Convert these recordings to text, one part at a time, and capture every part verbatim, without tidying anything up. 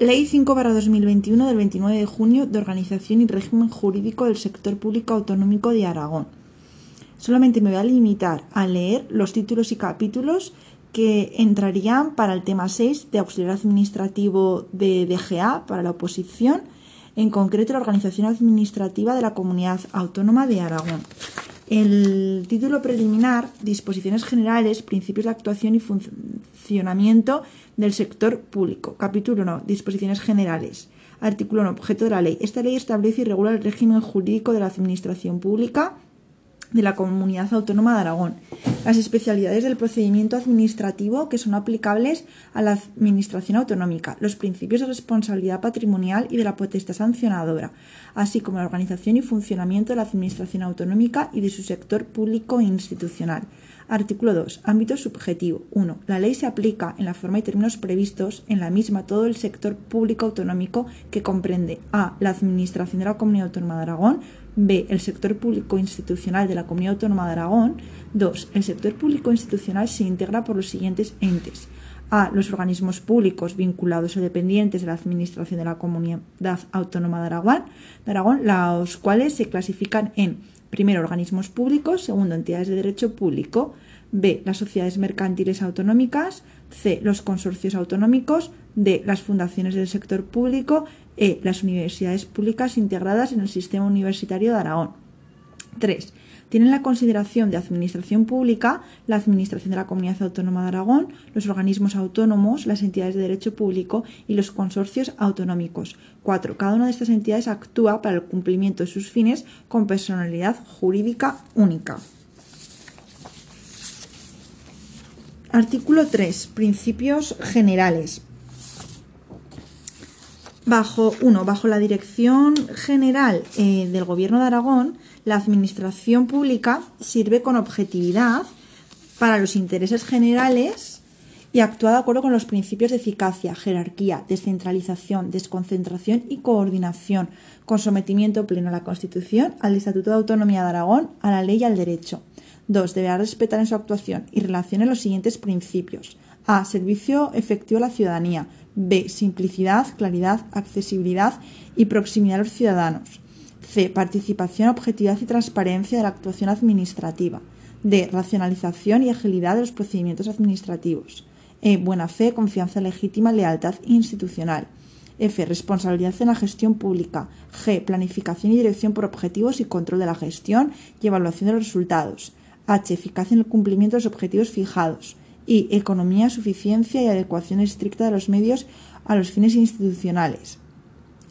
Ley cinco barra dos mil veintiuno del veintinueve de junio de Organización y Régimen Jurídico del Sector Público Autonómico de Aragón. Solamente me voy a limitar a leer los títulos y capítulos que entrarían para el tema seis de auxiliar administrativo de D G A para la oposición, en concreto la organización administrativa de la Comunidad Autónoma de Aragón. El título preliminar, disposiciones generales, principios de actuación y funcionamiento del sector público. Capítulo uno, disposiciones generales. Artículo uno, objeto de la ley. Esta ley establece y regula el régimen jurídico de la administración pública de la Comunidad Autónoma de Aragón, las especialidades del procedimiento administrativo que son aplicables a la administración autonómica, los principios de responsabilidad patrimonial y de la potestad sancionadora, así como la organización y funcionamiento de la administración autonómica y de su sector público e institucional. Artículo dos. Ámbito subjetivo. uno. La ley se aplica en la forma y términos previstos en la misma todo el sector público autonómico que comprende a. La Administración de la Comunidad Autónoma de Aragón. B. El sector público institucional de la Comunidad Autónoma de Aragón. dos. El sector público institucional se integra por los siguientes entes. A. Los organismos públicos vinculados o dependientes de la Administración de la Comunidad Autónoma de Aragón, de Aragón, los cuales se clasifican en: primero, organismos públicos; segundo, entidades de derecho público; B. Las sociedades mercantiles autonómicas; C. Los consorcios autonómicos; D. Las fundaciones del sector público; E. Las universidades públicas integradas en el sistema universitario de Aragón. tres. Tienen la consideración de administración pública la Administración de la Comunidad Autónoma de Aragón, los organismos autónomos, las entidades de derecho público y los consorcios autonómicos. cuatro. Cada una de estas entidades actúa para el cumplimiento de sus fines con personalidad jurídica única. Artículo tres. Principios generales. Bajo uno. Bajo la Dirección General eh, del Gobierno de Aragón, la administración pública sirve con objetividad para los intereses generales y actúa de acuerdo con los principios de eficacia, jerarquía, descentralización, desconcentración y coordinación, con sometimiento pleno a la Constitución, al Estatuto de Autonomía de Aragón, a la ley y al derecho. dos. Deberá respetar en su actuación y relaciones los siguientes principios. A. Servicio efectivo a la ciudadanía. B. Simplicidad, claridad, accesibilidad y proximidad a los ciudadanos. C. Participación, objetividad y transparencia de la actuación administrativa. D. Racionalización y agilidad de los procedimientos administrativos. E. Buena fe, confianza legítima, lealtad institucional. F. Responsabilidad en la gestión pública. G. Planificación y dirección por objetivos y control de la gestión y evaluación de los resultados. H. Eficacia en el cumplimiento de los objetivos fijados. I. Economía, suficiencia y adecuación estricta de los medios a los fines institucionales.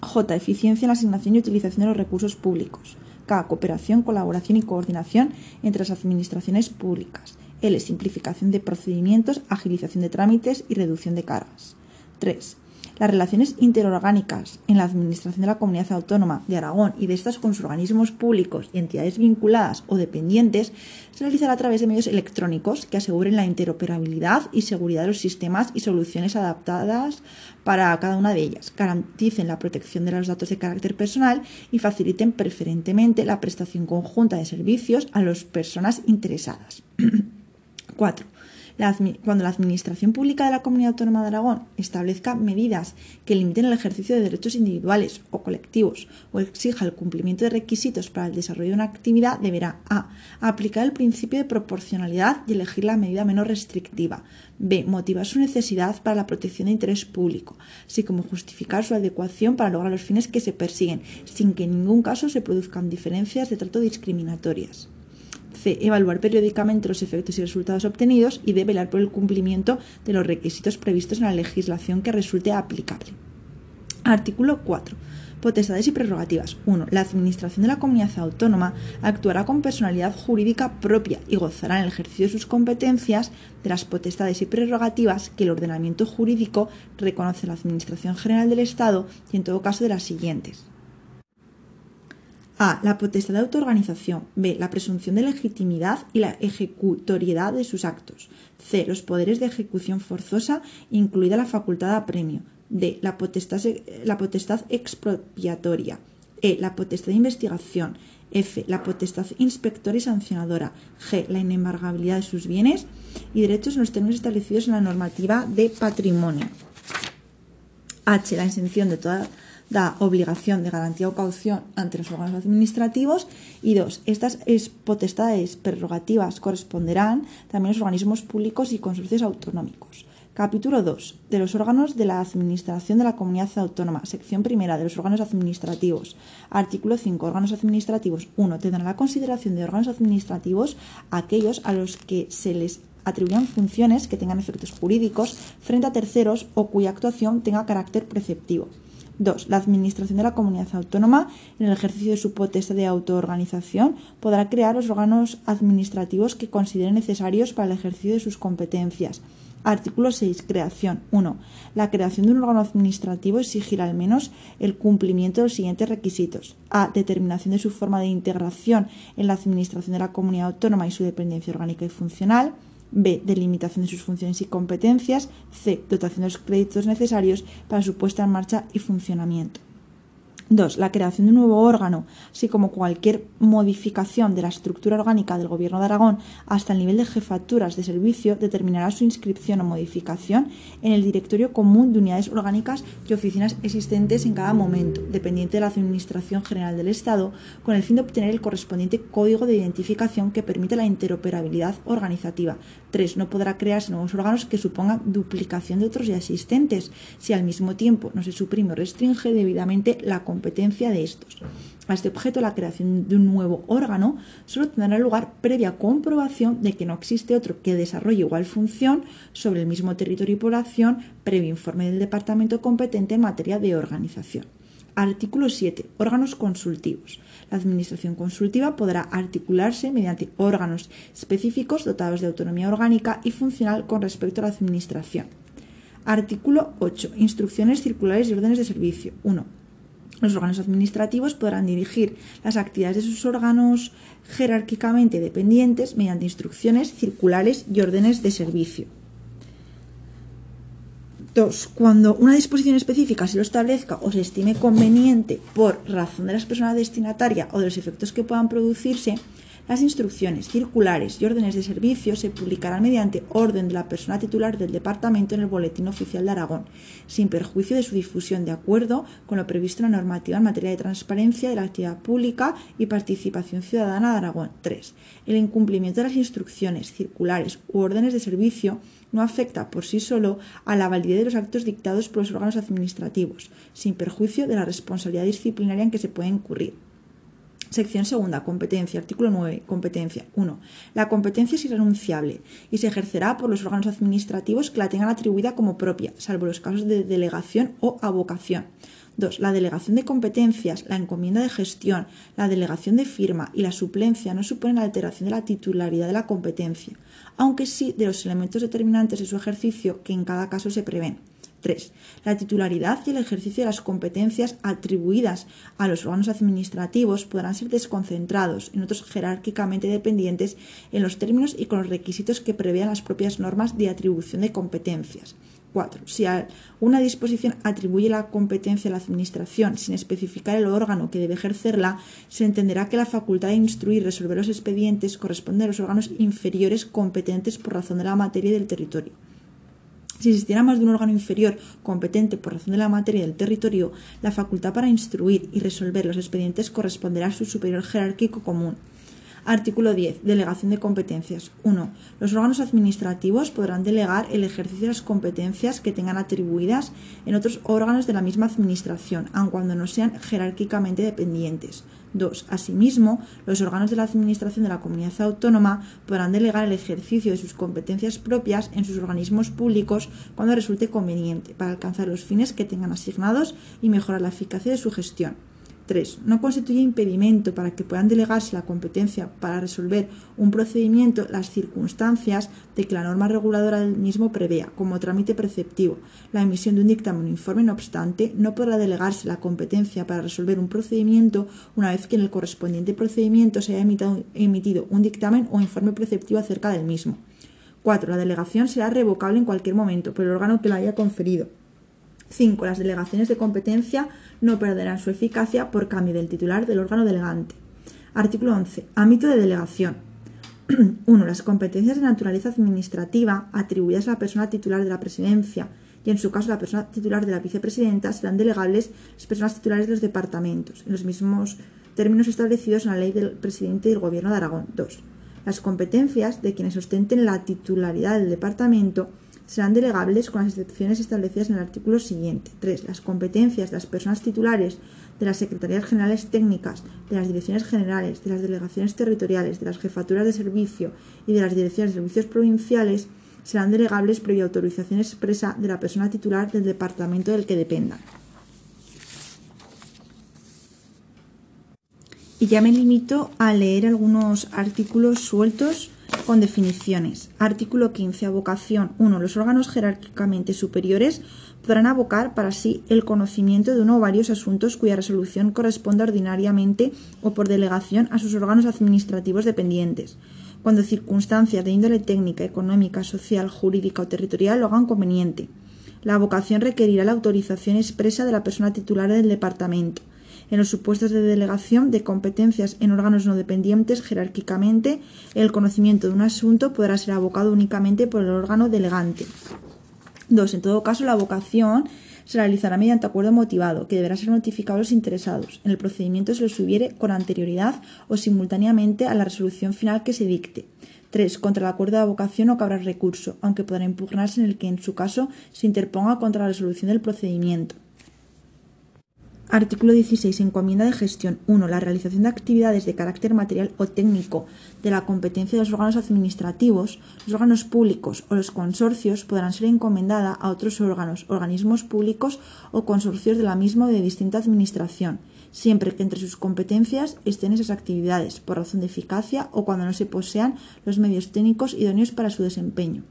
J. Eficiencia en la asignación y utilización de los recursos públicos. K. Cooperación, colaboración y coordinación entre las administraciones públicas. L. Simplificación de procedimientos, agilización de trámites y reducción de cargas. tres. Las relaciones interorgánicas en la Administración de la Comunidad Autónoma de Aragón y de estas con sus organismos públicos y entidades vinculadas o dependientes se realizará a través de medios electrónicos que aseguren la interoperabilidad y seguridad de los sistemas y soluciones adaptadas para cada una de ellas, garanticen la protección de los datos de carácter personal y faciliten preferentemente la prestación conjunta de servicios a las personas interesadas. cuatro. Cuando la Administración Pública de la Comunidad Autónoma de Aragón establezca medidas que limiten el ejercicio de derechos individuales o colectivos o exija el cumplimiento de requisitos para el desarrollo de una actividad, deberá A. aplicar el principio de proporcionalidad y elegir la medida menos restrictiva. B. motivar su necesidad para la protección de interés público, así como justificar su adecuación para lograr los fines que se persiguen, sin que en ningún caso se produzcan diferencias de trato discriminatorias. C. Evaluar periódicamente los efectos y resultados obtenidos y D. velar por el cumplimiento de los requisitos previstos en la legislación que resulte aplicable. Artículo cuatro. Potestades y prerrogativas. uno. La Administración de la Comunidad Autónoma actuará con personalidad jurídica propia y gozará en el ejercicio de sus competencias de las potestades y prerrogativas que el ordenamiento jurídico reconoce a la Administración General del Estado y en todo caso de las siguientes. A. La potestad de autoorganización. B. La presunción de legitimidad y la ejecutoriedad de sus actos. C. Los poderes de ejecución forzosa, incluida la facultad de apremio. D. La potestad, la potestad expropiatoria. E. La potestad de investigación. F. La potestad inspectora y sancionadora. G. La inembargabilidad de sus bienes y derechos en los términos establecidos en la normativa de patrimonio. H, la exención de toda la obligación de garantía o caución ante los órganos administrativos. Y dos, estas potestades prerrogativas corresponderán también a los organismos públicos y consorcios autonómicos. Capítulo dos. De los órganos de la Administración de la Comunidad Autónoma. Sección primera. De los órganos administrativos. Artículo cinco. Órganos administrativos. uno. Tendrán la consideración de órganos administrativos aquellos a los que se les atribuyan funciones que tengan efectos jurídicos frente a terceros o cuya actuación tenga carácter preceptivo. dos. La Administración de la Comunidad Autónoma, en el ejercicio de su potestad de autoorganización, podrá crear los órganos administrativos que considere necesarios para el ejercicio de sus competencias. Artículo seis. Creación. uno. La creación de un órgano administrativo exigirá al menos el cumplimiento de los siguientes requisitos. A. Determinación de su forma de integración en la Administración de la Comunidad Autónoma y su dependencia orgánica y funcional. B. Delimitación de sus funciones y competencias. C. Dotación de los créditos necesarios para su puesta en marcha y funcionamiento. dos. La creación de un nuevo órgano, así como cualquier modificación de la estructura orgánica del Gobierno de Aragón hasta el nivel de jefaturas de servicio, determinará su inscripción o modificación en el Directorio Común de Unidades Orgánicas y Oficinas existentes en cada momento, dependiente de la Administración General del Estado, con el fin de obtener el correspondiente código de identificación que permita la interoperabilidad organizativa. tres. No podrá crearse nuevos órganos que supongan duplicación de otros ya existentes, si al mismo tiempo no se suprime o restringe debidamente la competencia competencia de estos. A este objeto, la creación de un nuevo órgano solo tendrá lugar previa comprobación de que no existe otro que desarrolle igual función sobre el mismo territorio y población, previo informe del departamento competente en materia de organización. Artículo siete. Órganos consultivos. La Administración consultiva podrá articularse mediante órganos específicos dotados de autonomía orgánica y funcional con respecto a la Administración. Artículo ocho. Instrucciones, circulares y órdenes de servicio. uno. Los órganos administrativos podrán dirigir las actividades de sus órganos jerárquicamente dependientes mediante instrucciones, circulares y órdenes de servicio. dos. Cuando una disposición específica se lo establezca o se estime conveniente por razón de las personas destinatarias o de los efectos que puedan producirse, las instrucciones, circulares y órdenes de servicio se publicarán mediante orden de la persona titular del departamento en el Boletín Oficial de Aragón, sin perjuicio de su difusión de acuerdo con lo previsto en la normativa en materia de transparencia de la actividad pública y participación ciudadana de Aragón. tres. El incumplimiento de las instrucciones, circulares u órdenes de servicio no afecta por sí solo a la validez de los actos dictados por los órganos administrativos, sin perjuicio de la responsabilidad disciplinaria en que se puede incurrir. Sección segunda. Competencia. Artículo nueve. Competencia. uno. La competencia es irrenunciable y se ejercerá por los órganos administrativos que la tengan atribuida como propia, salvo los casos de delegación o avocación. dos. La delegación de competencias, la encomienda de gestión, la delegación de firma y la suplencia no suponen alteración de la titularidad de la competencia, aunque sí de los elementos determinantes de su ejercicio que en cada caso se prevén. tres. La titularidad y el ejercicio de las competencias atribuidas a los órganos administrativos podrán ser desconcentrados en otros jerárquicamente dependientes en los términos y con los requisitos que prevean las propias normas de atribución de competencias. cuatro. Si una disposición atribuye la competencia a la Administración sin especificar el órgano que debe ejercerla, se entenderá que la facultad de instruir y resolver los expedientes corresponde a los órganos inferiores competentes por razón de la materia y del territorio. Si existiera más de un órgano inferior competente por razón de la materia del territorio, la facultad para instruir y resolver los expedientes corresponderá a su superior jerárquico común. Artículo diez. Delegación de competencias. uno. Los órganos administrativos podrán delegar el ejercicio de las competencias que tengan atribuidas en otros órganos de la misma Administración, aun cuando no sean jerárquicamente dependientes. dos. Asimismo, los órganos de la Administración de la Comunidad Autónoma podrán delegar el ejercicio de sus competencias propias en sus organismos públicos cuando resulte conveniente, para alcanzar los fines que tengan asignados y mejorar la eficacia de su gestión. tres. No constituye impedimento para que puedan delegarse la competencia para resolver un procedimiento las circunstancias de que la norma reguladora del mismo prevea, como trámite preceptivo. La emisión de un dictamen o informe, no obstante, no podrá delegarse la competencia para resolver un procedimiento una vez que en el correspondiente procedimiento se haya emitido un dictamen o informe preceptivo acerca del mismo. cuatro. La delegación será revocable en cualquier momento por el órgano que la haya conferido. cinco. Las delegaciones de competencia no perderán su eficacia por cambio del titular del órgano delegante. Artículo once. Ámbito de delegación. uno. Las competencias de naturaleza administrativa atribuidas a la persona titular de la presidencia y en su caso la persona titular de la vicepresidenta serán delegables las personas titulares de los departamentos, en los mismos términos establecidos en la ley del presidente y el gobierno de Aragón. dos. Las competencias de quienes ostenten la titularidad del departamento serán delegables con las excepciones establecidas en el artículo siguiente. tres. Las competencias de las personas titulares de las Secretarías Generales Técnicas, de las Direcciones Generales, de las Delegaciones Territoriales, de las Jefaturas de Servicio y de las Direcciones de Servicios Provinciales serán delegables previa autorización expresa de la persona titular del departamento del que dependan. Y ya me limito a leer algunos artículos sueltos con definiciones. Artículo quince. Avocación. uno. Los órganos jerárquicamente superiores podrán abocar para sí el conocimiento de uno o varios asuntos cuya resolución corresponda ordinariamente o por delegación a sus órganos administrativos dependientes, cuando circunstancias de índole técnica, económica, social, jurídica o territorial lo hagan conveniente. La avocación requerirá la autorización expresa de la persona titular del departamento, en los supuestos de delegación de competencias en órganos no dependientes jerárquicamente, el conocimiento de un asunto podrá ser avocado únicamente por el órgano delegante. dos. En todo caso, la avocación se realizará mediante acuerdo motivado, que deberá ser notificado a los interesados. En el procedimiento se les hubiere con anterioridad o simultáneamente a la resolución final que se dicte. tres. Contra el acuerdo de avocación no cabrá recurso, aunque podrá impugnarse en el que en su caso se interponga contra la resolución del procedimiento. Artículo dieciséis. Encomienda de gestión. uno. La realización de actividades de carácter material o técnico de la competencia de los órganos administrativos, los órganos públicos o los consorcios podrán ser encomendada a otros órganos, organismos públicos o consorcios de la misma o de distinta administración, siempre que entre sus competencias estén esas actividades, por razón de eficacia o cuando no se posean los medios técnicos idóneos para su desempeño.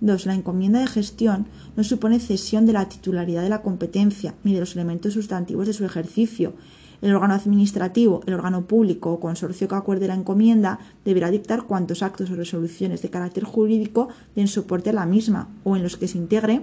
dos. La encomienda de gestión no supone cesión de la titularidad de la competencia ni de los elementos sustantivos de su ejercicio. El órgano administrativo, el órgano público o consorcio que acuerde la encomienda deberá dictar cuantos actos o resoluciones de carácter jurídico den soporte a la misma o en los que se integre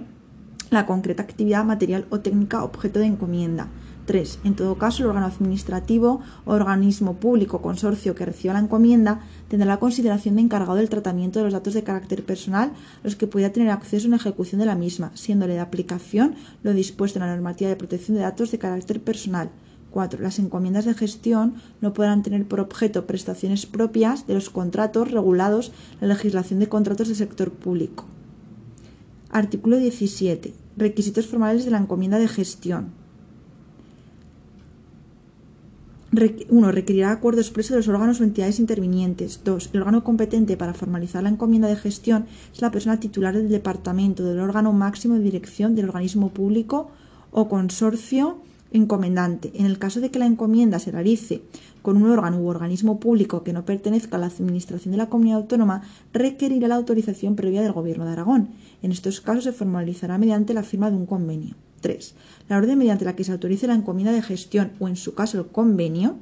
la concreta actividad material o técnica objeto de encomienda. tres. En todo caso, el órgano administrativo o organismo público consorcio que reciba la encomienda tendrá la consideración de encargado del tratamiento de los datos de carácter personal a los que pueda tener acceso en la ejecución de la misma, siéndole de aplicación lo dispuesto en la normativa de protección de datos de carácter personal. cuatro. Las encomiendas de gestión no podrán tener por objeto prestaciones propias de los contratos regulados en la legislación de contratos del sector público. Artículo diecisiete. Requisitos formales de la encomienda de gestión. uno. Requerirá acuerdo expreso de los órganos o entidades intervinientes. dos. El órgano competente para formalizar la encomienda de gestión es la persona titular del departamento, del órgano máximo de dirección, del organismo público o consorcio encomendante. En el caso de que la encomienda se realice con un órgano u organismo público que no pertenezca a la administración de la comunidad autónoma, requerirá la autorización previa del Gobierno de Aragón. En estos casos se formalizará mediante la firma de un convenio. tres. La orden mediante la que se autorice la encomienda de gestión o, en su caso, el convenio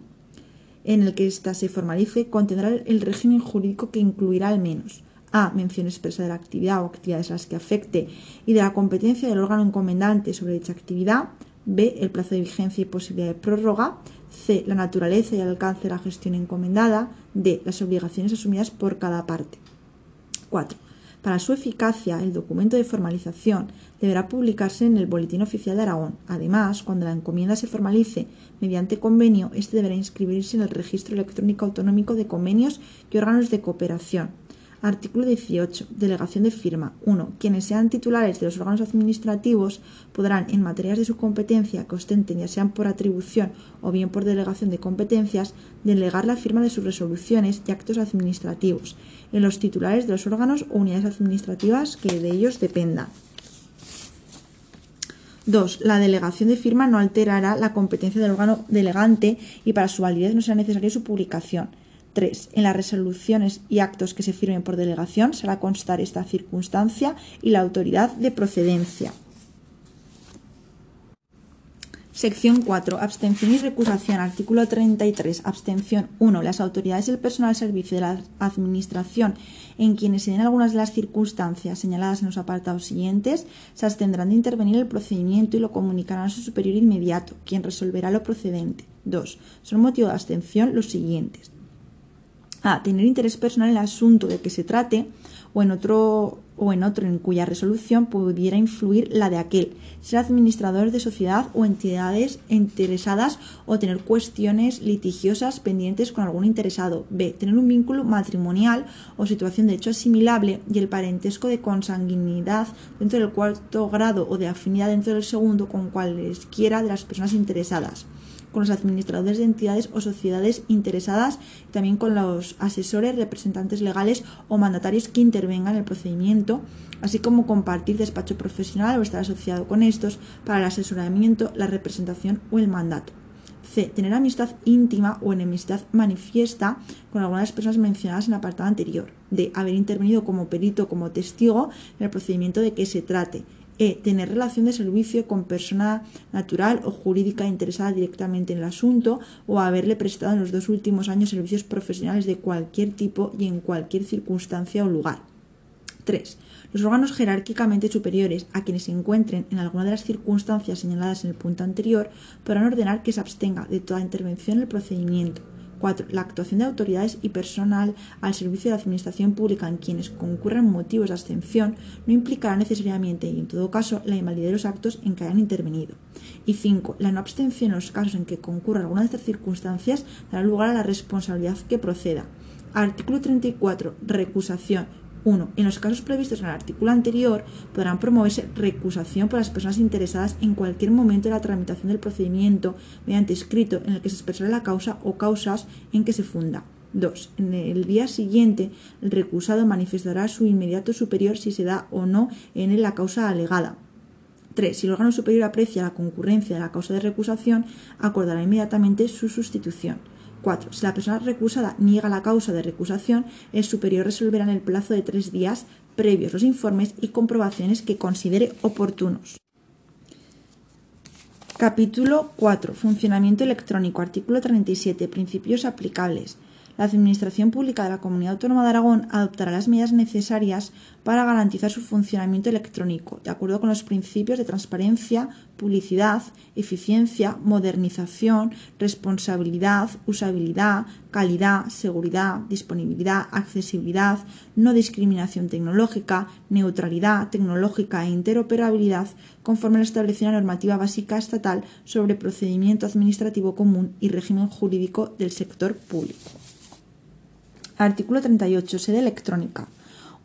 en el que ésta se formalice contendrá el régimen jurídico que incluirá al menos a. Mención expresa de la actividad o actividades a las que afecte y de la competencia del órgano encomendante sobre dicha actividad. B. El plazo de vigencia y posibilidad de prórroga. C. La naturaleza y el alcance de la gestión encomendada. D. Las obligaciones asumidas por cada parte. cuatro. Para su eficacia, el documento de formalización deberá publicarse en el Boletín Oficial de Aragón. Además, cuando la encomienda se formalice mediante convenio, este deberá inscribirse en el Registro Electrónico Autonómico de Convenios y Órganos de Cooperación. Artículo dieciocho. Delegación de firma. uno. Quienes sean titulares de los órganos administrativos podrán, en materias de su competencia que ostenten ya sean por atribución o bien por delegación de competencias, delegar la firma de sus resoluciones y actos administrativos en los titulares de los órganos o unidades administrativas que de ellos dependan. dos. La delegación de firma no alterará la competencia del órgano delegante y para su validez no será necesaria su publicación. tres. En las resoluciones y actos que se firmen por delegación se hará constar esta circunstancia y la autoridad de procedencia. Sección cuatro. Abstención y recusación. Artículo treinta y tres. Abstención. uno. Las autoridades y el personal al servicio de la Administración en quienes se den algunas de las circunstancias señaladas en los apartados siguientes se abstendrán de intervenir en el procedimiento y lo comunicarán a su superior inmediato, quien resolverá lo procedente. dos. Son motivo de abstención los siguientes. A. Tener interés personal en el asunto de que se trate o en otro o en otro en cuya resolución pudiera influir la de aquel, ser administrador de sociedad o entidades interesadas o tener cuestiones litigiosas pendientes con algún interesado, b. tener un vínculo matrimonial o situación de hecho asimilable y el parentesco de consanguinidad dentro del cuarto grado o de afinidad dentro del segundo con cualesquiera de las personas interesadas, con los administradores de entidades o sociedades interesadas, y también con los asesores, representantes legales o mandatarios que intervengan en el procedimiento, así como compartir despacho profesional o estar asociado con estos para el asesoramiento, la representación o el mandato. C. Tener amistad íntima o enemistad manifiesta con alguna de las personas mencionadas en el apartado anterior. D. Haber intervenido como perito o como testigo en el procedimiento de que se trate. E. Tener relación de servicio con persona natural o jurídica interesada directamente en el asunto o haberle prestado en los dos últimos años servicios profesionales de cualquier tipo y en cualquier circunstancia o lugar. tres. Los órganos jerárquicamente superiores a quienes se encuentren en alguna de las circunstancias señaladas en el punto anterior podrán ordenar que se abstenga de toda intervención en el procedimiento. cuatro. La actuación de autoridades y personal al servicio de la administración pública en quienes concurran motivos de abstención no implicará necesariamente y en todo caso la invalidez de los actos en que hayan intervenido. Y cinco. La no abstención en los casos en que concurra alguna de estas circunstancias dará lugar a la responsabilidad que proceda. Artículo treinta y cuatro. Recusación. uno. En los casos previstos en el artículo anterior podrán promoverse recusación por las personas interesadas en cualquier momento de la tramitación del procedimiento mediante escrito en el que se expresará la causa o causas en que se funda. dos. En el día siguiente, el recusado manifestará a su inmediato superior si se da o no en él la causa alegada. tres. Si el órgano superior aprecia la concurrencia de la causa de recusación, acordará inmediatamente su sustitución. cuatro. Si la persona recusada niega la causa de recusación, el superior resolverá en el plazo de tres días previos los informes y comprobaciones que considere oportunos. Capítulo cuatro. Funcionamiento electrónico. Artículo treinta y siete. Principios aplicables. La Administración Pública de la Comunidad Autónoma de Aragón adoptará las medidas necesarias para garantizar su funcionamiento electrónico, de acuerdo con los principios de transparencia, publicidad, eficiencia, modernización, responsabilidad, usabilidad, calidad, seguridad, disponibilidad, accesibilidad, no discriminación tecnológica, neutralidad tecnológica e interoperabilidad, conforme lo establece la normativa básica estatal sobre procedimiento administrativo común y régimen jurídico del sector público. Artículo treinta y ocho. Sede electrónica.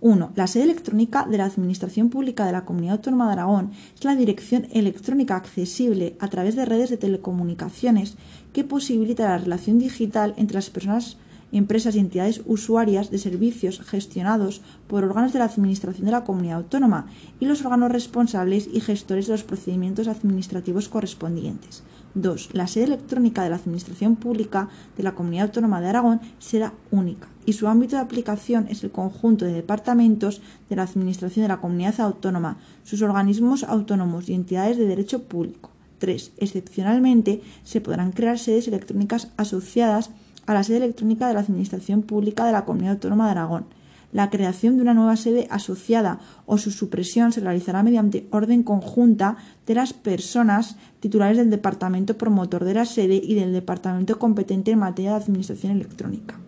uno. La sede electrónica de la Administración Pública de la Comunidad Autónoma de Aragón es la dirección electrónica accesible a través de redes de telecomunicaciones que posibilita la relación digital entre las personas, empresas y entidades usuarias de servicios gestionados por órganos de la Administración de la Comunidad Autónoma y los órganos responsables y gestores de los procedimientos administrativos correspondientes. dos. La sede electrónica de la Administración Pública de la Comunidad Autónoma de Aragón será única y su ámbito de aplicación es el conjunto de departamentos de la Administración de la Comunidad Autónoma, sus organismos autónomos y entidades de derecho público. tres. Excepcionalmente, se podrán crear sedes electrónicas asociadas a la sede electrónica de la Administración Pública de la Comunidad Autónoma de Aragón. La creación de una nueva sede asociada o su supresión se realizará mediante orden conjunta de las personas titulares del departamento promotor de la sede y del departamento competente en materia de administración electrónica.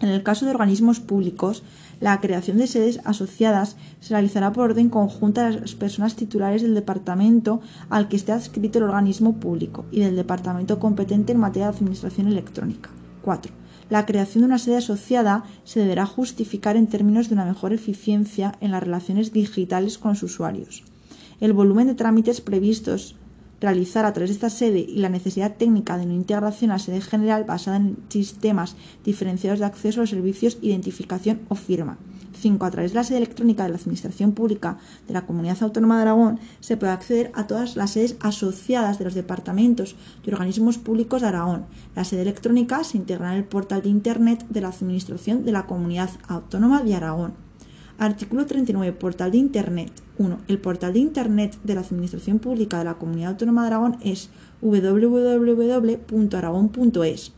En el caso de organismos públicos, la creación de sedes asociadas se realizará por orden conjunta de las personas titulares del departamento al que esté adscrito el organismo público y del departamento competente en materia de administración electrónica. cuatro. La creación de una sede asociada se deberá justificar en términos de una mejor eficiencia en las relaciones digitales con los usuarios. El volumen de trámites previstos realizar a través de esta sede y la necesidad técnica de no integración a la sede general basada en sistemas diferenciados de acceso a los servicios, identificación o firma. cinco. A través de la sede electrónica de la Administración Pública de la Comunidad Autónoma de Aragón se puede acceder a todas las sedes asociadas de los departamentos y organismos públicos de Aragón. La sede electrónica se integrará en el portal de Internet de la Administración de la Comunidad Autónoma de Aragón. Artículo treinta y nueve. Portal de Internet. uno. El portal de Internet de la Administración Pública de la Comunidad Autónoma de Aragón es doble u doble u doble u punto aragón punto es.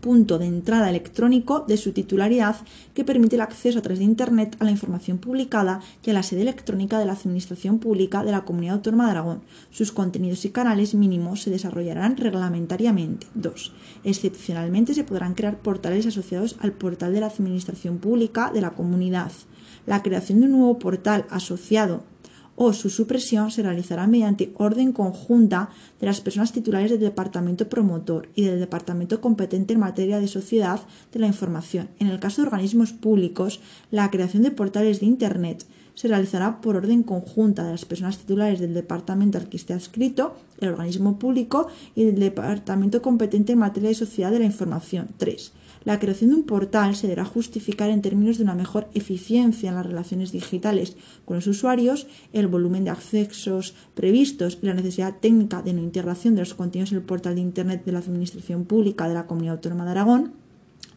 Punto de entrada electrónico de su titularidad que permite el acceso a través de Internet a la información publicada y a la sede electrónica de la Administración Pública de la Comunidad Autónoma de Aragón. Sus contenidos y canales mínimos se desarrollarán reglamentariamente. dos. Excepcionalmente se podrán crear portales asociados al portal de la Administración Pública de la Comunidad. La creación de un nuevo portal asociado o su supresión se realizará mediante orden conjunta de las personas titulares del departamento promotor y del departamento competente en materia de sociedad de la información. En el caso de organismos públicos, la creación de portales de Internet se realizará por orden conjunta de las personas titulares del departamento al que esté adscrito el organismo público y del departamento competente en materia de sociedad de la información. tres. La creación de un portal se deberá justificar en términos de una mejor eficiencia en las relaciones digitales con los usuarios, el volumen de accesos previstos y la necesidad técnica de no integración de los contenidos en el portal de Internet de la Administración Pública de la Comunidad Autónoma de Aragón.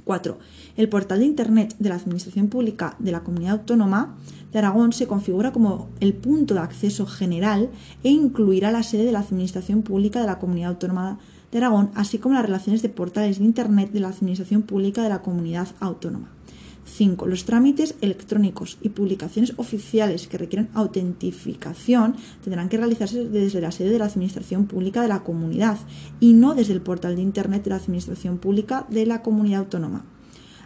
cuatro. El portal de Internet de la Administración Pública de la Comunidad Autónoma de Aragón se configura como el punto de acceso general e incluirá la sede de la Administración Pública de la Comunidad Autónoma de Aragón, así como las relaciones de portales de Internet de la Administración Pública de la Comunidad Autónoma. cinco. Los trámites electrónicos y publicaciones oficiales que requieran autentificación tendrán que realizarse desde la sede de la Administración Pública de la Comunidad y no desde el portal de Internet de la Administración Pública de la Comunidad Autónoma.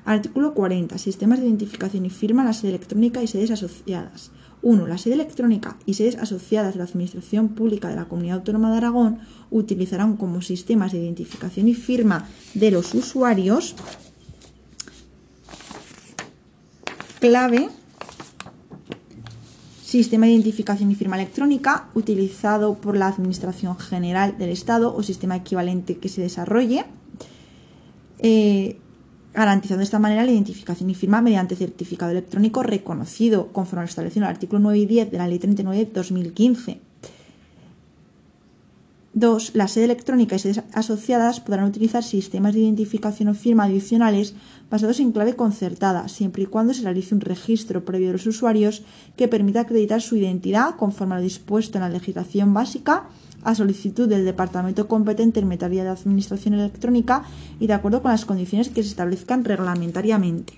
Artículo cuarenta. Sistemas de identificación y firma en la sede electrónica y sedes asociadas. uno. La sede electrónica y sedes asociadas de la Administración Pública de la Comunidad Autónoma de Aragón utilizarán como sistemas de identificación y firma de los usuarios Clave, sistema de identificación y firma electrónica utilizado por la Administración General del Estado o sistema equivalente que se desarrolle, eh, garantizando de esta manera la identificación y firma mediante certificado electrónico reconocido, conforme lo establecido en el artículo nueve y diez de la Ley treinta y nueve barra dos mil quince. dos. La sede electrónica y sedes asociadas podrán utilizar sistemas de identificación o firma adicionales basados en clave concertada, siempre y cuando se realice un registro previo de los usuarios que permita acreditar su identidad conforme a lo dispuesto en la legislación básica, a solicitud del departamento competente en materia de administración electrónica y de acuerdo con las condiciones que se establezcan reglamentariamente.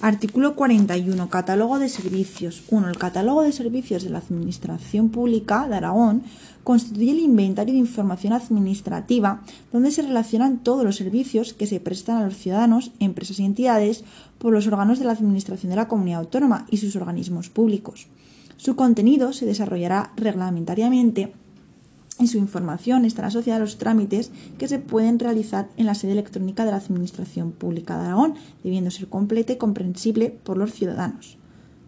Artículo cuarenta y uno. Catálogo de servicios. uno. El catálogo de servicios de la Administración Pública de Aragón constituye el inventario de información administrativa donde se relacionan todos los servicios que se prestan a los ciudadanos, empresas y entidades por los órganos de la Administración de la Comunidad Autónoma y sus organismos públicos. Su contenido se desarrollará reglamentariamente y su información estará asociada a los trámites que se pueden realizar en la sede electrónica de la Administración Pública de Aragón, debiendo ser completa y comprensible por los ciudadanos.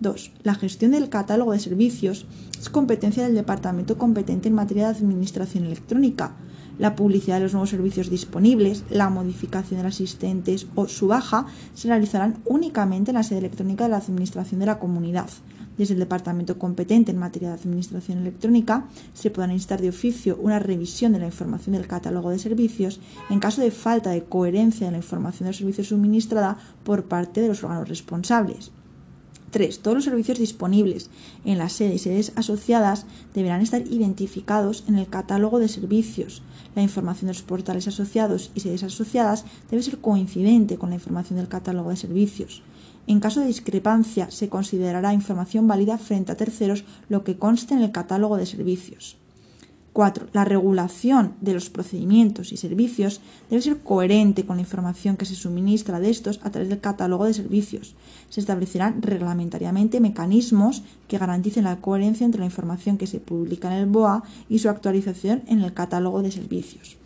dos. La gestión del catálogo de servicios es competencia del departamento competente en materia de administración electrónica. La publicidad de los nuevos servicios disponibles, la modificación de los existentes o su baja se realizarán únicamente en la sede electrónica de la Administración de la Comunidad. Desde el departamento competente en materia de administración electrónica se podrán instar de oficio una revisión de la información del catálogo de servicios en caso de falta de coherencia de la información de los servicios suministrada por parte de los órganos responsables. tres. Todos los servicios disponibles en la sede y sedes asociadas deberán estar identificados en el catálogo de servicios. La información de los portales asociados y sedes asociadas debe ser coincidente con la información del catálogo de servicios. En caso de discrepancia, se considerará información válida frente a terceros lo que conste en el catálogo de servicios. cuatro. La regulación de los procedimientos y servicios debe ser coherente con la información que se suministra de estos a través del catálogo de servicios. Se establecerán reglamentariamente mecanismos que garanticen la coherencia entre la información que se publica en el B O A y su actualización en el catálogo de servicios.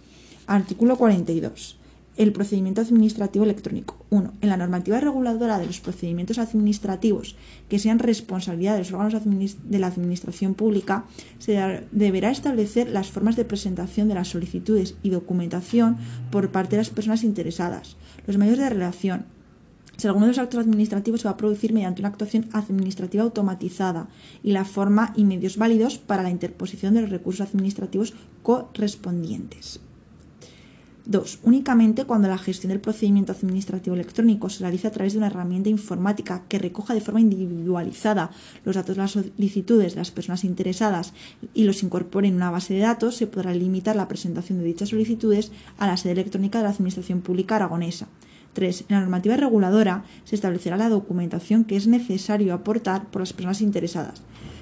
Artículo cuarenta y dos. El procedimiento administrativo electrónico. uno. En la normativa reguladora de los procedimientos administrativos que sean responsabilidad de los órganos de la Administración Pública, se deberá establecer las formas de presentación de las solicitudes y documentación por parte de las personas interesadas, los medios de relación. Si alguno de los actos administrativos se va a producir mediante una actuación administrativa automatizada y la forma y medios válidos para la interposición de los recursos administrativos correspondientes. dos. Únicamente cuando la gestión del procedimiento administrativo electrónico se realiza a través de una herramienta informática que recoja de forma individualizada los datos de las solicitudes de las personas interesadas y los incorpore en una base de datos, se podrá limitar la presentación de dichas solicitudes a la sede electrónica de la Administración Pública Aragonesa. tres. En la normativa reguladora se establecerá la documentación que es necesario aportar por las personas interesadas.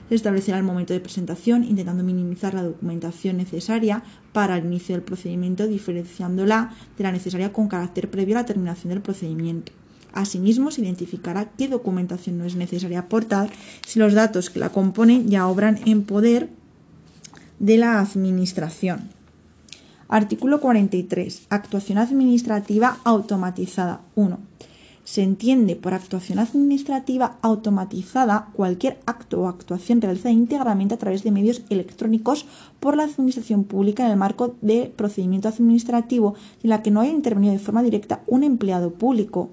Se establecerá el momento de presentación, intentando minimizar la documentación necesaria para el inicio del procedimiento, diferenciándola de la necesaria con carácter previo a la terminación del procedimiento. Asimismo, se identificará qué documentación no es necesaria aportar si los datos que la componen ya obran en poder de la Administración. Artículo cuarenta y tres. Actuación administrativa automatizada. uno. Se entiende por actuación administrativa automatizada cualquier acto o actuación realizada íntegramente a través de medios electrónicos por la Administración Pública en el marco de procedimiento administrativo en la que no haya intervenido de forma directa un empleado público,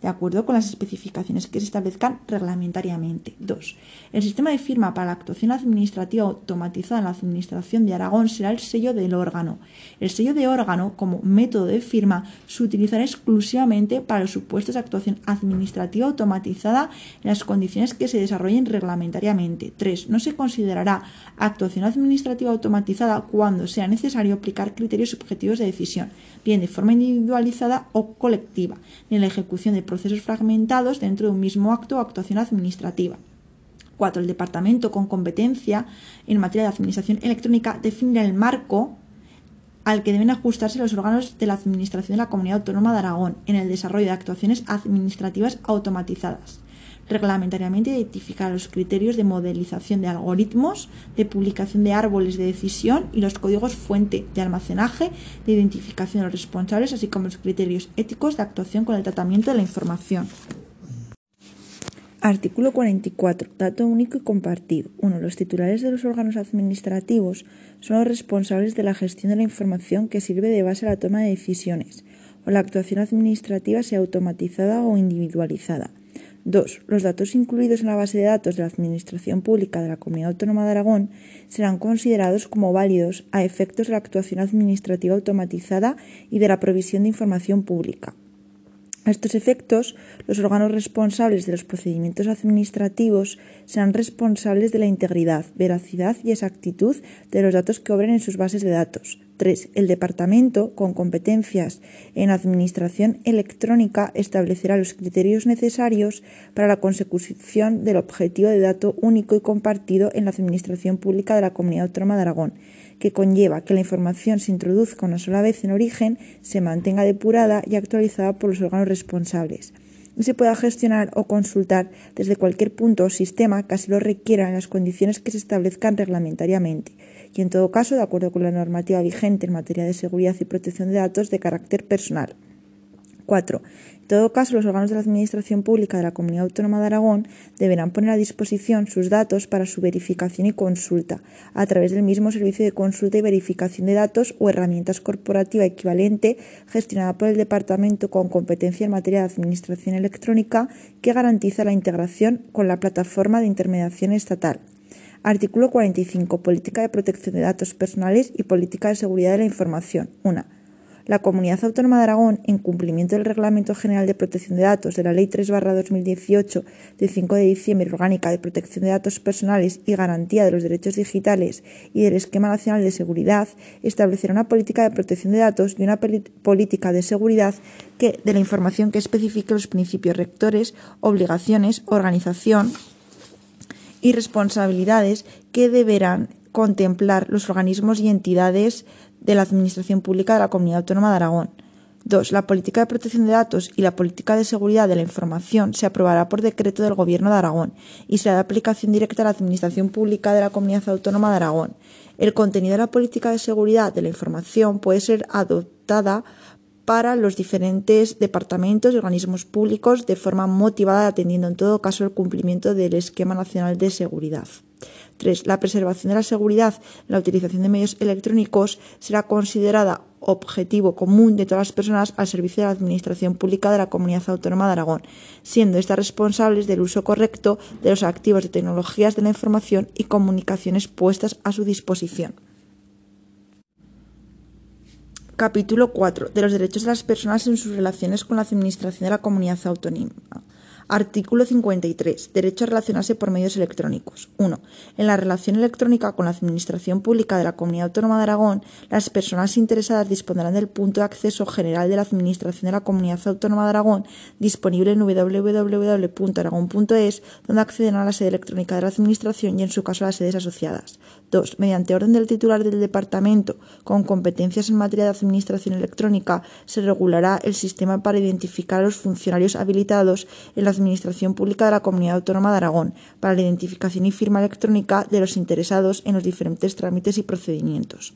de acuerdo con las especificaciones que se establezcan reglamentariamente. dos. El sistema de firma para la actuación administrativa automatizada en la Administración de Aragón será el sello del órgano. El sello de órgano, como método de firma, se utilizará exclusivamente para los supuestos de actuación administrativa automatizada en las condiciones que se desarrollen reglamentariamente. tres. No se considerará actuación administrativa automatizada cuando sea necesario aplicar criterios objetivos de decisión, bien de forma individualizada o colectiva, ni en la ejecución de procesos fragmentados dentro de un mismo acto o actuación administrativa. cuatro. El departamento con competencia en materia de administración electrónica definirá el marco al que deben ajustarse los órganos de la Administración de la Comunidad Autónoma de Aragón en el desarrollo de actuaciones administrativas automatizadas. Reglamentariamente identificará los criterios de modelización de algoritmos, de publicación de árboles de decisión y los códigos fuente de almacenaje, de identificación de los responsables, así como los criterios éticos de actuación con el tratamiento de la información. Artículo cuarenta y cuatro. Dato único y compartido. uno. Los titulares de los órganos administrativos son los responsables de la gestión de la información que sirve de base a la toma de decisiones, o la actuación administrativa sea automatizada o individualizada. dos. Los datos incluidos en la base de datos de la Administración Pública de la Comunidad Autónoma de Aragón serán considerados como válidos a efectos de la actuación administrativa automatizada y de la provisión de información pública. A estos efectos, los órganos responsables de los procedimientos administrativos serán responsables de la integridad, veracidad y exactitud de los datos que obren en sus bases de datos. tres. El departamento, con competencias en administración electrónica, establecerá los criterios necesarios para la consecución del objetivo de dato único y compartido en la Administración Pública de la Comunidad Autónoma de Aragón, que conlleva que la información se introduzca una sola vez en origen, se mantenga depurada y actualizada por los órganos responsables, y se pueda gestionar o consultar desde cualquier punto o sistema que así lo requieran en las condiciones que se establezcan reglamentariamente, y en todo caso de acuerdo con la normativa vigente en materia de seguridad y protección de datos de carácter personal. cuatro. En todo caso, los órganos de la Administración Pública de la Comunidad Autónoma de Aragón deberán poner a disposición sus datos para su verificación y consulta, a través del mismo servicio de consulta y verificación de datos o herramientas corporativa equivalente gestionada por el Departamento con competencia en materia de administración electrónica que garantiza la integración con la Plataforma de Intermediación Estatal. Artículo cuarenta y cinco. Política de protección de datos personales y política de seguridad de la información. uno. La Comunidad Autónoma de Aragón, en cumplimiento del Reglamento General de Protección de Datos de la Ley tres barra dos mil dieciocho de cinco de diciembre Orgánica de Protección de Datos Personales y Garantía de los Derechos Digitales y del Esquema Nacional de Seguridad, establecerá una política de protección de datos y una política de seguridad que, de la información que especifique los principios rectores, obligaciones, organización y responsabilidades que deberán contemplar los organismos y entidades de la Administración Pública de la Comunidad Autónoma de Aragón. dos. La política de protección de datos y la política de seguridad de la información se aprobará por decreto del Gobierno de Aragón y será de aplicación directa a la Administración Pública de la Comunidad Autónoma de Aragón. El contenido de la política de seguridad de la información puede ser adoptada para los diferentes departamentos y organismos públicos de forma motivada, atendiendo en todo caso el cumplimiento del Esquema Nacional de Seguridad. tres. La preservación de la seguridad en la utilización de medios electrónicos será considerada objetivo común de todas las personas al servicio de la Administración Pública de la Comunidad Autónoma de Aragón, siendo estas responsables del uso correcto de los activos de tecnologías de la información y comunicaciones puestas a su disposición. Capítulo cuatro. De los derechos de las personas en sus relaciones con la Administración de la Comunidad Autónoma. Artículo cincuenta y tres. Derecho a relacionarse por medios electrónicos. uno. En la relación electrónica con la Administración Pública de la Comunidad Autónoma de Aragón, las personas interesadas dispondrán del punto de acceso general de la Administración de la Comunidad Autónoma de Aragón, disponible en doble u doble u doble u punto aragón punto es, donde accederán a la sede electrónica de la Administración y, en su caso, a las sedes asociadas. Dos, mediante orden del titular del Departamento con competencias en materia de administración electrónica, se regulará el sistema para identificar a los funcionarios habilitados en la Administración Pública de la Comunidad Autónoma de Aragón para la identificación y firma electrónica de los interesados en los diferentes trámites y procedimientos.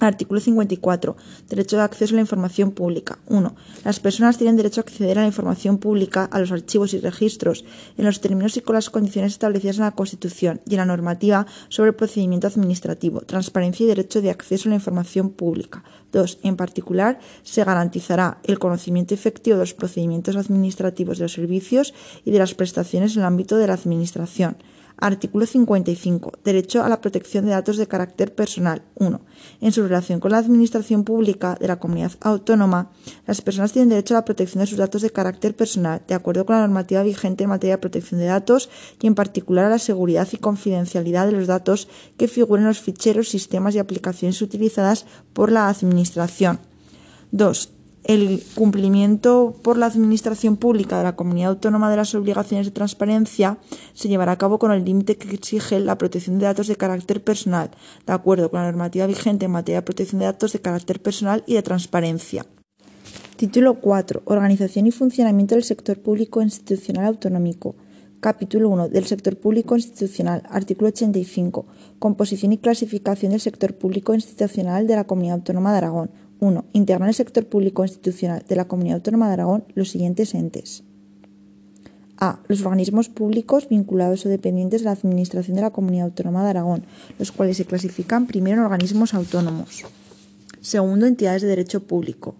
Artículo cincuenta y cuatro. Derecho de acceso a la información pública. uno. Las personas tienen derecho a acceder a la información pública, a los archivos y registros, en los términos y con las condiciones establecidas en la Constitución y en la normativa sobre el procedimiento administrativo, transparencia y derecho de acceso a la información pública. dos. En particular, se garantizará el conocimiento efectivo de los procedimientos administrativos de los servicios y de las prestaciones en el ámbito de la Administración. Artículo cincuenta y cinco. Derecho a la protección de datos de carácter personal. uno. En su relación con la Administración Pública de la Comunidad Autónoma, las personas tienen derecho a la protección de sus datos de carácter personal, de acuerdo con la normativa vigente en materia de protección de datos y, en particular, a la seguridad y confidencialidad de los datos que figuren en los ficheros, sistemas y aplicaciones utilizadas por la Administración. dos. El cumplimiento por la Administración Pública de la Comunidad Autónoma de las obligaciones de transparencia se llevará a cabo con el límite que exige la protección de datos de carácter personal, de acuerdo con la normativa vigente en materia de protección de datos de carácter personal y de transparencia. Título cuatro. Organización y funcionamiento del sector público institucional autonómico. Capítulo uno. Del sector público institucional. Artículo ochenta y cinco. Composición y clasificación del sector público institucional de la Comunidad Autónoma de Aragón. uno. Integró en el sector público institucional de la Comunidad Autónoma de Aragón los siguientes entes. A. Los organismos públicos vinculados o dependientes de la Administración de la Comunidad Autónoma de Aragón, los cuales se clasifican primero en organismos autónomos. Segundo, entidades de derecho público.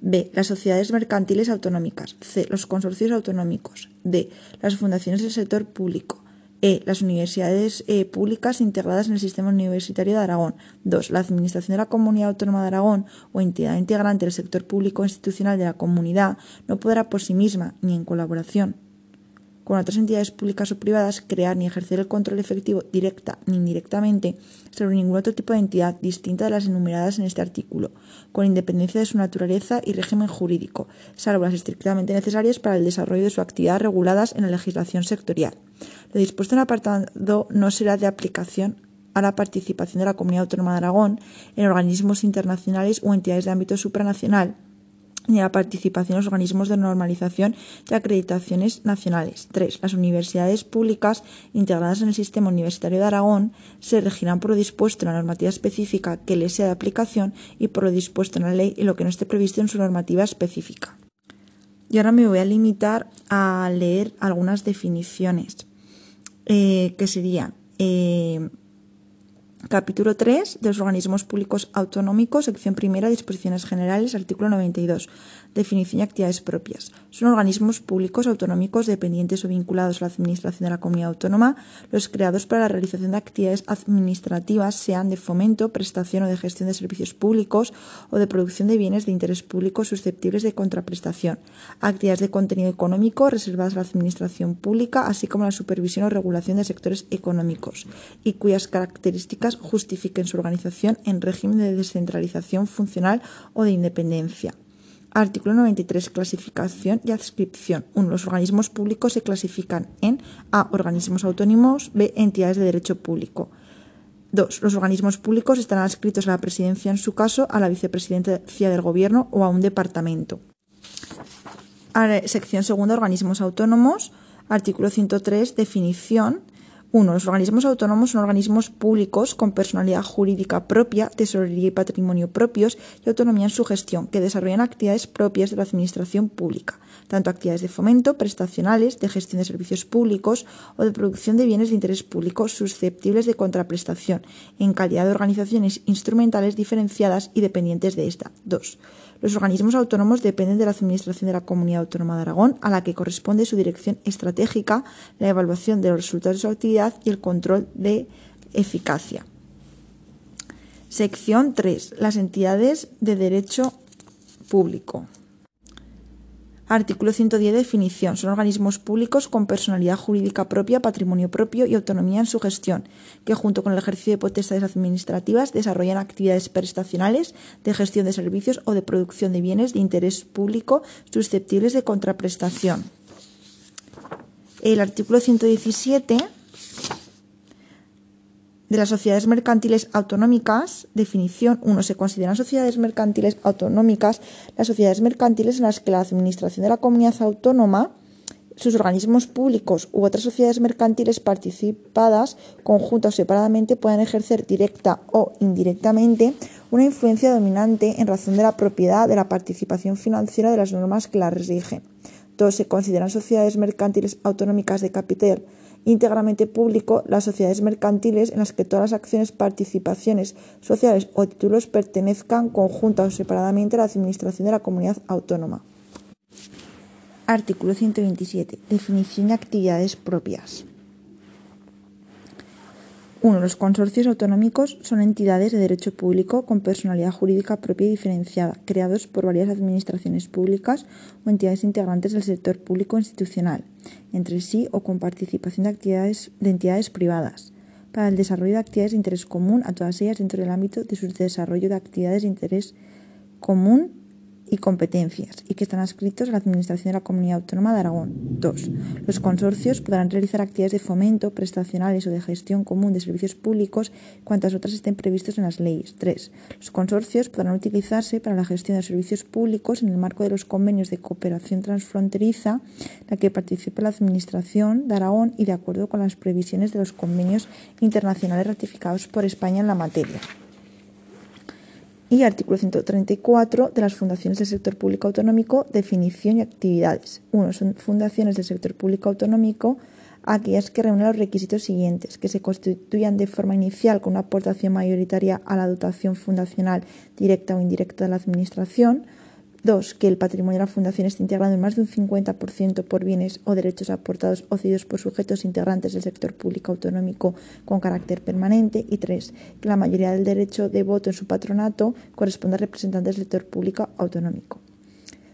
B. Las sociedades mercantiles autonómicas. C. Los consorcios autonómicos. D. Las fundaciones del sector público. E. Las universidades eh, públicas integradas en el sistema universitario de Aragón. dos. La Administración de la Comunidad Autónoma de Aragón o entidad integrante del sector público institucional de la comunidad no podrá por sí misma, ni en colaboración con otras entidades públicas o privadas, crear ni ejercer el control efectivo directa ni indirectamente sobre ningún otro tipo de entidad distinta de las enumeradas en este artículo, con independencia de su naturaleza y régimen jurídico, salvo las estrictamente necesarias para el desarrollo de su actividad reguladas en la legislación sectorial. Lo dispuesto en el apartado no será de aplicación a la participación de la Comunidad Autónoma de Aragón en organismos internacionales o entidades de ámbito supranacional, ni a la participación en los organismos de normalización y acreditaciones nacionales. tres. Las universidades públicas integradas en el sistema universitario de Aragón se regirán por lo dispuesto en la normativa específica que les sea de aplicación y por lo dispuesto en la ley y lo que no esté previsto en su normativa específica. Y ahora me voy a limitar a leer algunas definiciones eh, que serían... Eh, Capítulo tres de los organismos públicos autonómicos, sección primera, disposiciones generales, artículo noventa y dos. Definición y actividades propias. Son organismos públicos autonómicos dependientes o vinculados a la Administración de la Comunidad Autónoma, los creados para la realización de actividades administrativas, sean de fomento, prestación o de gestión de servicios públicos o de producción de bienes de interés público susceptibles de contraprestación, actividades de contenido económico reservadas a la Administración Pública, así como la supervisión o regulación de sectores económicos, y cuyas características justifiquen su organización en régimen de descentralización funcional o de independencia. Artículo noventa y tres. Clasificación y adscripción. uno. Los organismos públicos se clasifican en A. Organismos autónomos. B. Entidades de derecho público. dos. Los organismos públicos estarán adscritos a la presidencia, en su caso, a la vicepresidencia del gobierno o a un departamento. Ahora, sección segunda. Organismos autónomos. Artículo ciento tres. Definición. uno. Los organismos autónomos son organismos públicos con personalidad jurídica propia, tesorería y patrimonio propios y autonomía en su gestión, que desarrollan actividades propias de la Administración Pública, tanto actividades de fomento, prestacionales, de gestión de servicios públicos o de producción de bienes de interés público susceptibles de contraprestación, en calidad de organizaciones instrumentales diferenciadas y dependientes de esta. dos. Los organismos autónomos dependen de la Administración de la Comunidad Autónoma de Aragón, a la que corresponde su dirección estratégica, la evaluación de los resultados de su actividad y el control de eficacia. Sección tres. Las entidades de derecho público. Artículo ciento diez. Definición. Son organismos públicos con personalidad jurídica propia, patrimonio propio y autonomía en su gestión, que junto con el ejercicio de potestades administrativas desarrollan actividades prestacionales, de gestión de servicios o de producción de bienes de interés público susceptibles de contraprestación. El artículo ciento diecisiete de las sociedades mercantiles autonómicas. Definición uno. Se consideran sociedades mercantiles autonómicas las sociedades mercantiles en las que la Administración de la Comunidad Autónoma, sus organismos públicos u otras sociedades mercantiles participadas, conjunta o separadamente, puedan ejercer directa o indirectamente una influencia dominante en razón de la propiedad de la participación financiera de las normas que la rigen. dos. Se consideran sociedades mercantiles autonómicas de capital íntegramente público las sociedades mercantiles en las que todas las acciones, participaciones sociales o títulos pertenezcan conjunta o separadamente a la Administración de la Comunidad Autónoma. Artículo ciento veintisiete. Definición de actividades propias. uno. Los consorcios autonómicos son entidades de derecho público con personalidad jurídica propia y diferenciada, creados por varias administraciones públicas o entidades integrantes del sector público institucional, entre sí o con participación de, actividades, de entidades privadas, para el desarrollo de actividades de interés común a todas ellas dentro del ámbito de su desarrollo de actividades de interés común y competencias, y que están adscritos a la Administración de la Comunidad Autónoma de Aragón. dos. Los consorcios podrán realizar actividades de fomento, prestacionales o de gestión común de servicios públicos, cuantas otras estén previstas en las leyes. tres. Los consorcios podrán utilizarse para la gestión de servicios públicos en el marco de los convenios de cooperación transfronteriza, en la que participa la Administración de Aragón y de acuerdo con las previsiones de los convenios internacionales ratificados por España en la materia. Y artículo ciento treinta y cuatro de las fundaciones del sector público autonómico, definición y actividades. uno. Son fundaciones del sector público autonómico aquellas que reúnen los requisitos siguientes: que se constituyan de forma inicial con una aportación mayoritaria a la dotación fundacional directa o indirecta de la Administración. dos. Que el patrimonio de la fundación esté integrado en más de un cincuenta por ciento por bienes o derechos aportados o cedidos por sujetos integrantes del sector público autonómico con carácter permanente. Y tres. Que la mayoría del derecho de voto en su patronato corresponda a representantes del sector público autonómico.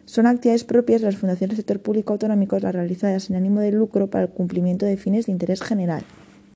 Son actividades propias de las fundaciones del sector público autonómico las realizadas sin ánimo de lucro para el cumplimiento de fines de interés general.